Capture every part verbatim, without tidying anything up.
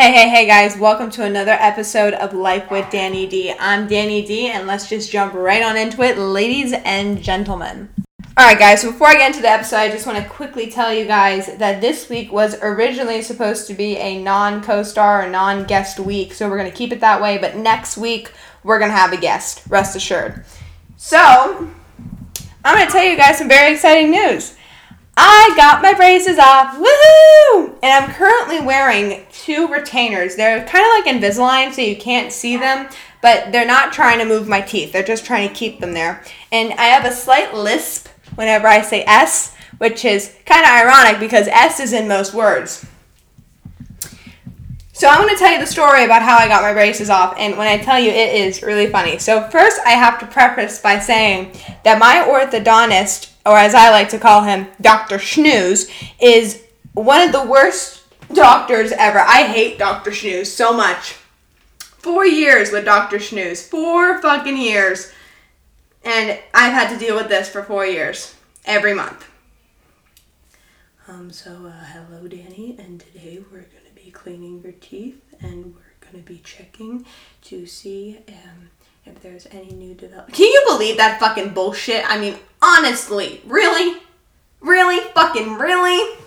Hey, hey, hey guys, welcome to another episode of Life with Danny D. I'm Danny D, and let's just jump right on into it, ladies and gentlemen. Alright guys, so before I get into the episode, I just want to quickly tell you guys that this week was originally supposed to be a non-co-star or non-guest week, so we're going to keep it that way, but next week we're going to have a guest, rest assured. So, I'm going to tell you guys some very exciting news. I got my braces off, woohoo! And I'm currently wearing two retainers. They're kind of like Invisalign, so you can't see them, but they're not trying to move my teeth. They're just trying to keep them there. And I have a slight lisp whenever I say S, which is kind of ironic because S is in most words. So I'm going to tell you the story about how I got my braces off, and when I tell you, it is really funny. So first, I have to preface by saying that my orthodontist, or as I like to call him, Doctor Schnooze, is one of the worst doctors ever. I hate Doctor Schnooze so much. Four years with Doctor Schnooze. Four fucking years. And I've had to deal with this for four years. Every month. Um, so, uh, hello Danny, and today we're going to be cleaning your teeth, and we're going to be checking to see, um... if there's any new development. Can you believe that fucking bullshit? I mean, honestly, really? Really? Fucking really?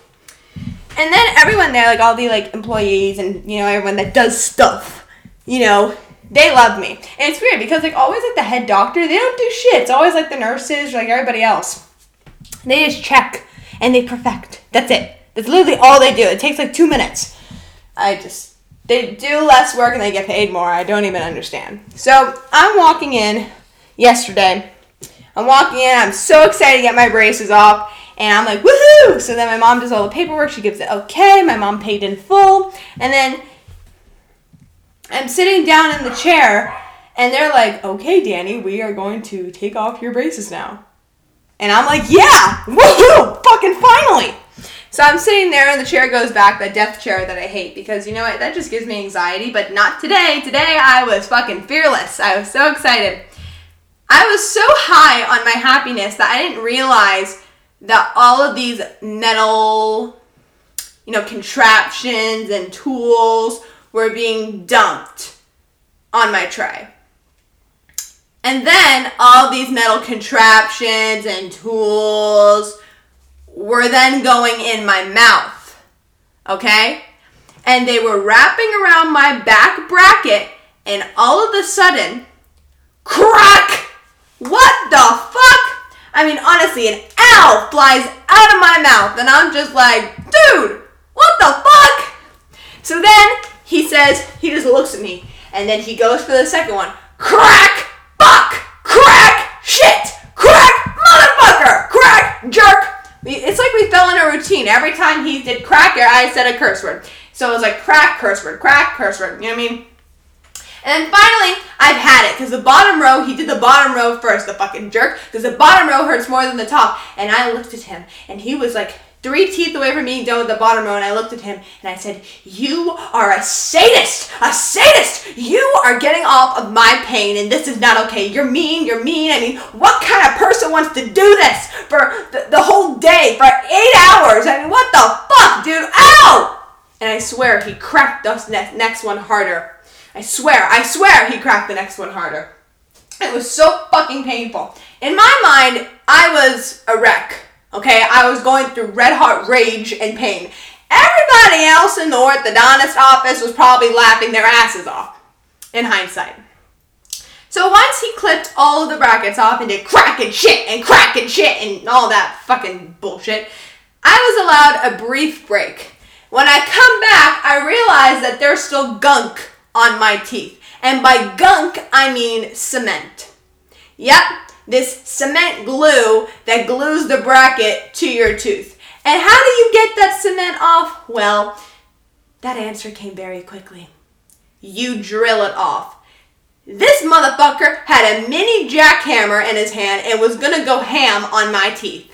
And then everyone there, like all the like employees and, you know, everyone that does stuff, you know, they love me. And it's weird because like always like the head doctor, they don't do shit. It's always like the nurses or like everybody else. They just check and they perfect. That's it. That's literally all they do. It takes like two minutes. I just... They do less work and they get paid more. I don't even understand. So I'm walking in yesterday. I'm walking in. I'm so excited to get my braces off. And I'm like, woohoo! So then my mom does all the paperwork. She gives it okay. My mom paid in full. And then I'm sitting down in the chair. And they're like, okay, Danny, we are going to take off your braces now. And I'm like, yeah! Woohoo! Fucking finally! So I'm sitting there and the chair goes back, that death chair that I hate, because you know what, that just gives me anxiety, but not today. Today I was fucking fearless. I was so excited. I was so high on my happiness that I didn't realize that all of these metal, you know, contraptions and tools were being dumped on my tray. And then all these metal contraptions and tools were then going in my mouth, okay? And they were wrapping around my back bracket, and all of a sudden, crack! What the fuck? I mean, honestly, an owl flies out of my mouth, and I'm just like, dude, what the fuck? So then, he says, he just looks at me, and then he goes for the second one. Crack! Fuck! Crack! Shit! Crack! Motherfucker! Crack! Jerk! It's like we fell in a routine. Every time he did crack, I said a curse word. So it was like crack, curse word, crack, curse word. You know what I mean? And then finally, I've had it. Because the bottom row, he did the bottom row first, the fucking jerk. Because the bottom row hurts more than the top. And I looked at him. And he was like three teeth away from being done with the bottom row. And I looked at him. And I said, you are a sadist. A sadist. You are getting off of my pain. And this is not okay. You're mean. You're mean. I mean, what kind of person wants to do this for the, the whole day? For eight hours? I mean, what the fuck, dude? Ow! And I swear, he cracked the ne- next one harder. I swear, I swear he cracked the next one harder. It was so fucking painful. In my mind, I was a wreck, okay? I was going through red hot rage and pain. Everybody else in the orthodontist office was probably laughing their asses off, in hindsight. So once he clipped all of the brackets off and did crack and shit and crack and shit and all that fucking bullshit, I was allowed a brief break. When I come back, I realized that there's still gunk on my teeth. And by gunk, I mean cement. Yep, this cement glue that glues the bracket to your tooth. And how do you get that cement off? Well, that answer came very quickly. You drill it off. This motherfucker had a mini jackhammer in his hand and was gonna go ham on my teeth.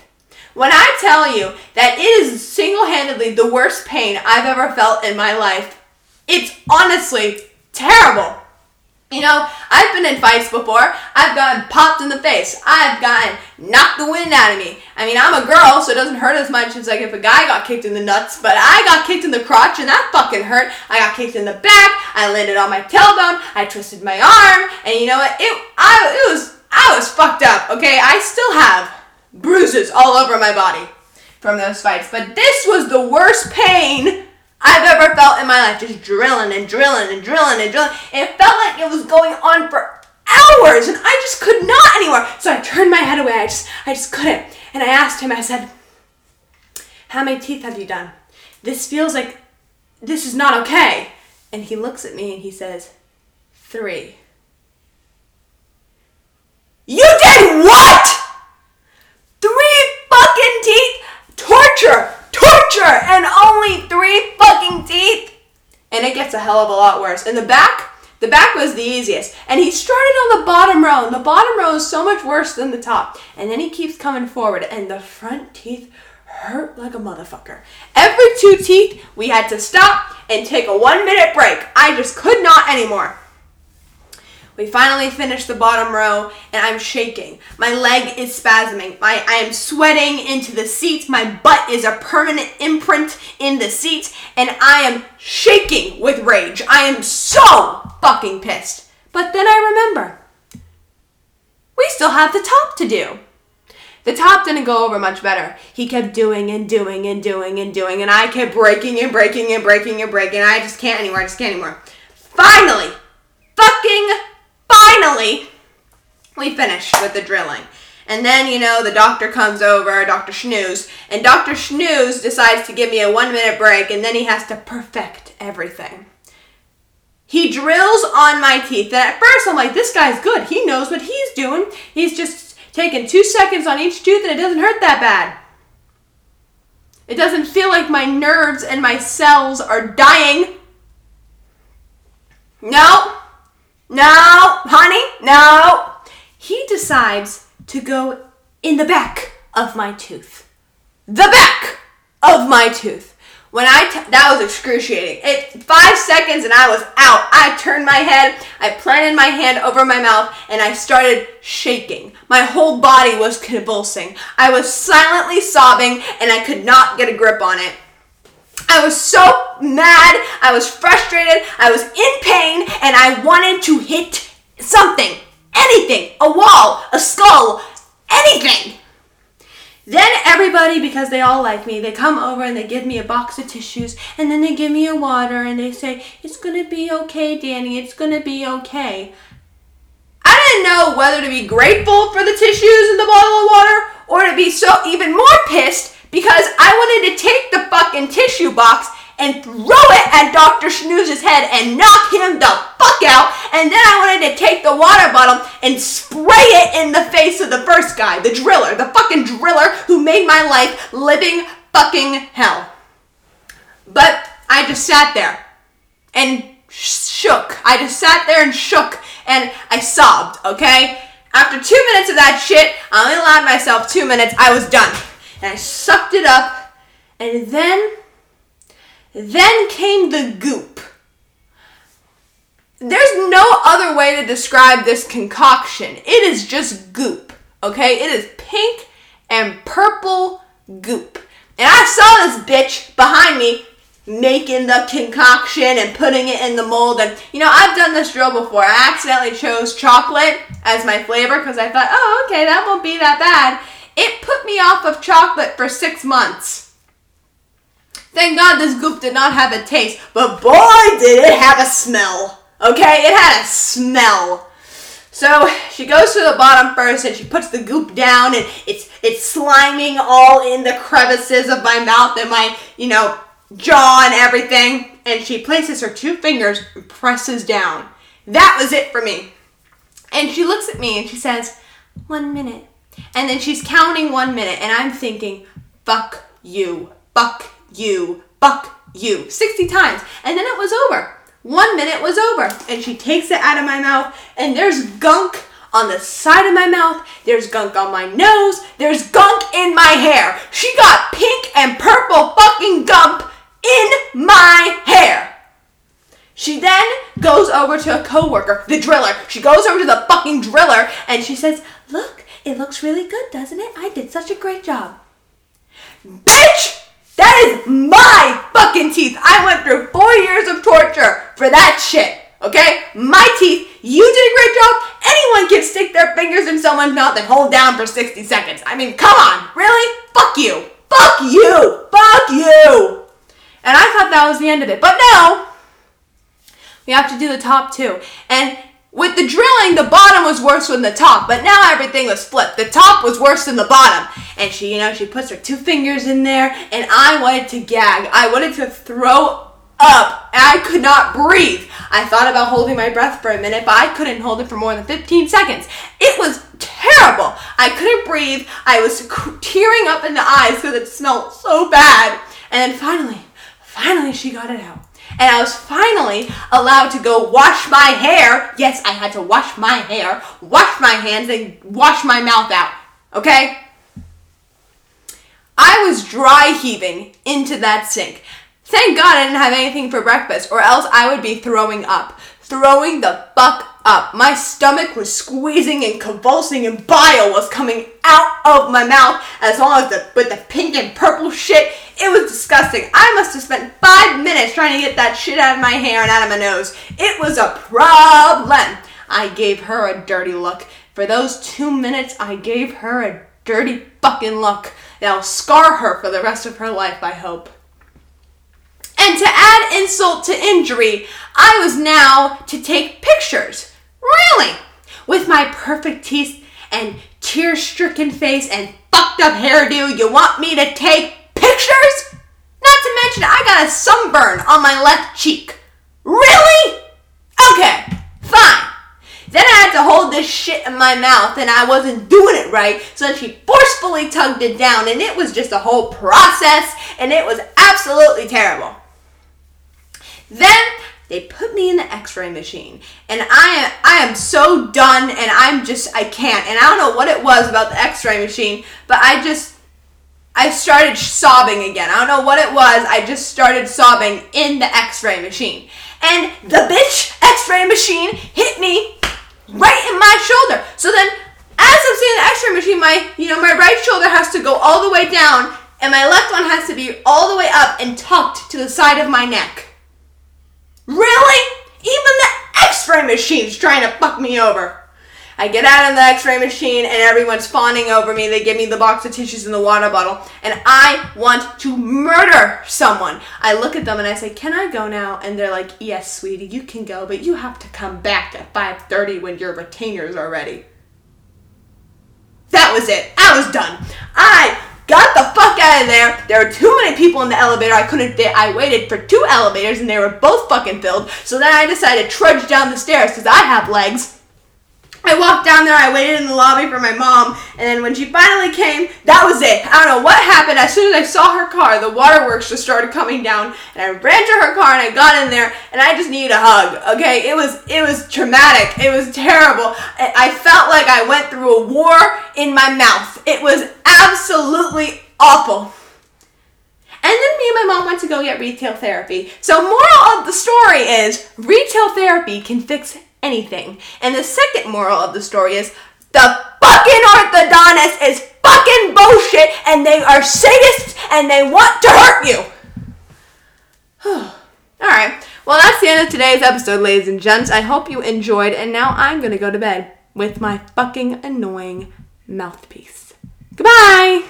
When I tell you that it is single-handedly the worst pain I've ever felt in my life, it's honestly terrible. You know, I've been in fights before. I've gotten popped in the face. I've gotten knocked the wind out of me. I mean, I'm a girl, so it doesn't hurt as much as like if a guy got kicked in the nuts, but I got kicked in the crotch and that fucking hurt. I got kicked in the back. I landed on my tailbone. I twisted my arm. And you know what? It, I, it was, I was fucked up, okay? I still have bruises all over my body from those fights. But this was the worst pain I've ever felt in my life, just drilling and drilling and drilling and drilling. And it felt like it was going on for hours, and I just could not anymore. So I turned my head away. I just, I just couldn't. And I asked him. I said, "How many teeth have you done? This feels like this is not okay." And he looks at me and he says, "Three." You did what? Three fucking teeth? Torture. Torture and only three fucking teeth. And it gets a hell of a lot worse. And the back, the back was the easiest. And he started on the bottom row. And the bottom row is so much worse than the top. And then he keeps coming forward. And the front teeth hurt like a motherfucker. Every two teeth, we had to stop and take a one minute break. I just could not anymore. We finally finished the bottom row, and I'm shaking. My leg is spasming. My, I am sweating into the seat. My butt is a permanent imprint in the seat, and I am shaking with rage. I am so fucking pissed. But then I remember, we still have the top to do. The top didn't go over much better. He kept doing and doing and doing and doing, and I kept breaking and breaking and breaking and breaking. I just can't anymore. I just can't anymore. Finally, fucking Finally, we finished with the drilling. And then, you know, the doctor comes over, Doctor Schnooze, and Doctor Schnooze decides to give me a one-minute break, and then he has to perfect everything. He drills on my teeth, and at first I'm like, this guy's good. He knows what he's doing. He's just taking two seconds on each tooth, and it doesn't hurt that bad. It doesn't feel like my nerves and my cells are dying. No. No, honey, no. He decides to go in the back of my tooth. The back of my tooth. When I t- that was excruciating. It five seconds and I was out. I turned my head, I planted my hand over my mouth, and I started shaking. My whole body was convulsing. I was silently sobbing, and I could not get a grip on it. I was so mad, I was frustrated, I was in pain, and I wanted to hit something, anything, a wall, a skull, anything. Then everybody, because they all like me, they come over and they give me a box of tissues, and then they give me a water, and they say, "It's going to be okay, Danny, it's going to be okay." I didn't know whether to be grateful for the tissues and the bottle of water, or to be so even more pissed because I wanted to take the fucking tissue box and throw it at Doctor Schnooze's head and knock him the fuck out. And then I wanted to take the water bottle and spray it in the face of the first guy, the driller, the fucking driller who made my life living fucking hell. But I just sat there and shook. I just sat there and shook and I sobbed, okay? After two minutes of that shit, I only allowed myself two minutes, I was done. And I sucked it up, and then, then came the goop. There's no other way to describe this concoction. It is just goop, okay? It is pink and purple goop. And I saw this bitch behind me making the concoction and putting it in the mold. And, you know, I've done this drill before. I accidentally chose chocolate as my flavor because I thought, oh, okay, that won't be that bad. It put me off of chocolate for six months. Thank God this goop did not have a taste, but boy did it have a smell. Okay, it had a smell. So she goes to the bottom first and she puts the goop down and it's it's sliming all in the crevices of my mouth and my, you know, jaw and everything. And she places her two fingers and presses down. That was it for me. And she looks at me and she says, "One minute." And then she's counting one minute, and I'm thinking, fuck you, fuck you, fuck you, sixty times. And then it was over. One minute was over. And she takes it out of my mouth, and there's gunk on the side of my mouth. There's gunk on my nose. There's gunk in my hair. She got pink and purple fucking gunk in my hair. She then goes over to a coworker, the driller. She goes over to the fucking driller and she says, look, it looks really good, doesn't it? I did such a great job. Bitch! That is my fucking teeth. I went through four years of torture for that shit. Okay? My teeth. You did a great job. Anyone can stick their fingers in someone's mouth and hold down for sixty seconds. I mean, come on. Really? Fuck you. Fuck you. Fuck you. And I thought that was the end of it. But no. We have to do the top two. And with the drilling, the bottom was worse than the top. But now everything was flipped. The top was worse than the bottom. And she, you know, she puts her two fingers in there. And I wanted to gag. I wanted to throw up. And I could not breathe. I thought about holding my breath for a minute, but I couldn't hold it for more than fifteen seconds. It was terrible. I couldn't breathe. I was tearing up in the eyes because it smelled so bad. And then finally, finally she got it out. And I was finally allowed to go wash my hair. Yes, I had to wash my hair, wash my hands, and wash my mouth out. Okay? I was dry heaving into that sink. Thank God I didn't have anything for breakfast, or else I would be throwing up. Throwing the fuck up. My stomach was squeezing and convulsing, and bile was coming out of my mouth as long as the, with the pink and purple shit. It was disgusting. I must have spent five minutes trying to get that shit out of my hair and out of my nose. It was a problem. I gave her a dirty look. For those two minutes, I gave her a dirty fucking look. That'll scar her for the rest of her life, I hope. And to add insult to injury, I was now to take pictures, really, with my perfect teeth and tear-stricken face and fucked up hairdo. You want me to take pictures? Not to mention I got a sunburn on my left cheek. Really? Okay, fine. Then I had to hold this shit in my mouth and I wasn't doing it right, so she forcefully tugged it down and it was just a whole process and it was absolutely terrible. Then they put me in the x-ray machine and I am I am so done and I'm just I can't and I don't know what it was about the x-ray machine, but I just I started sobbing again. I don't know what it was. I just started sobbing in the x-ray machine. And the bitch x-ray machine hit me right in my shoulder. So then as I'm seeing the x-ray machine, my you know my right shoulder has to go all the way down and my left one has to be all the way up and tucked to the side of my neck. Really? Even the x-ray machine's trying to fuck me over. I get out of the x-ray machine and everyone's fawning over me. They give me the box of tissues and the water bottle. And I want to murder someone. I look at them and I say, can I go now? And they're like, yes, sweetie, you can go, but you have to come back at five thirty when your retainers are ready. That was it. I was done. I got the fuck out of there. There were too many people in the elevator. I couldn't fit. I waited for two elevators and they were both fucking filled. So then I decided to trudge down the stairs because I have legs. I walked down there. I waited in the lobby for my mom. And then when she finally came, that was it. I don't know what happened. As soon as I saw her car, the waterworks just started coming down. And I ran to her car and I got in there and I just needed a hug. Okay, it was it was traumatic. It was terrible. I felt like I went through a war in my mouth. It was absolutely awful. And then me and my mom went to go get retail therapy. So moral of the story is retail therapy can fix anything. And the second moral of the story is the fucking orthodontist is fucking bullshit and they are sadists and they want to hurt you. Alright, well that's the end of today's episode, ladies and gents. I hope you enjoyed and now I'm gonna go to bed with my fucking annoying mouthpiece. Goodbye!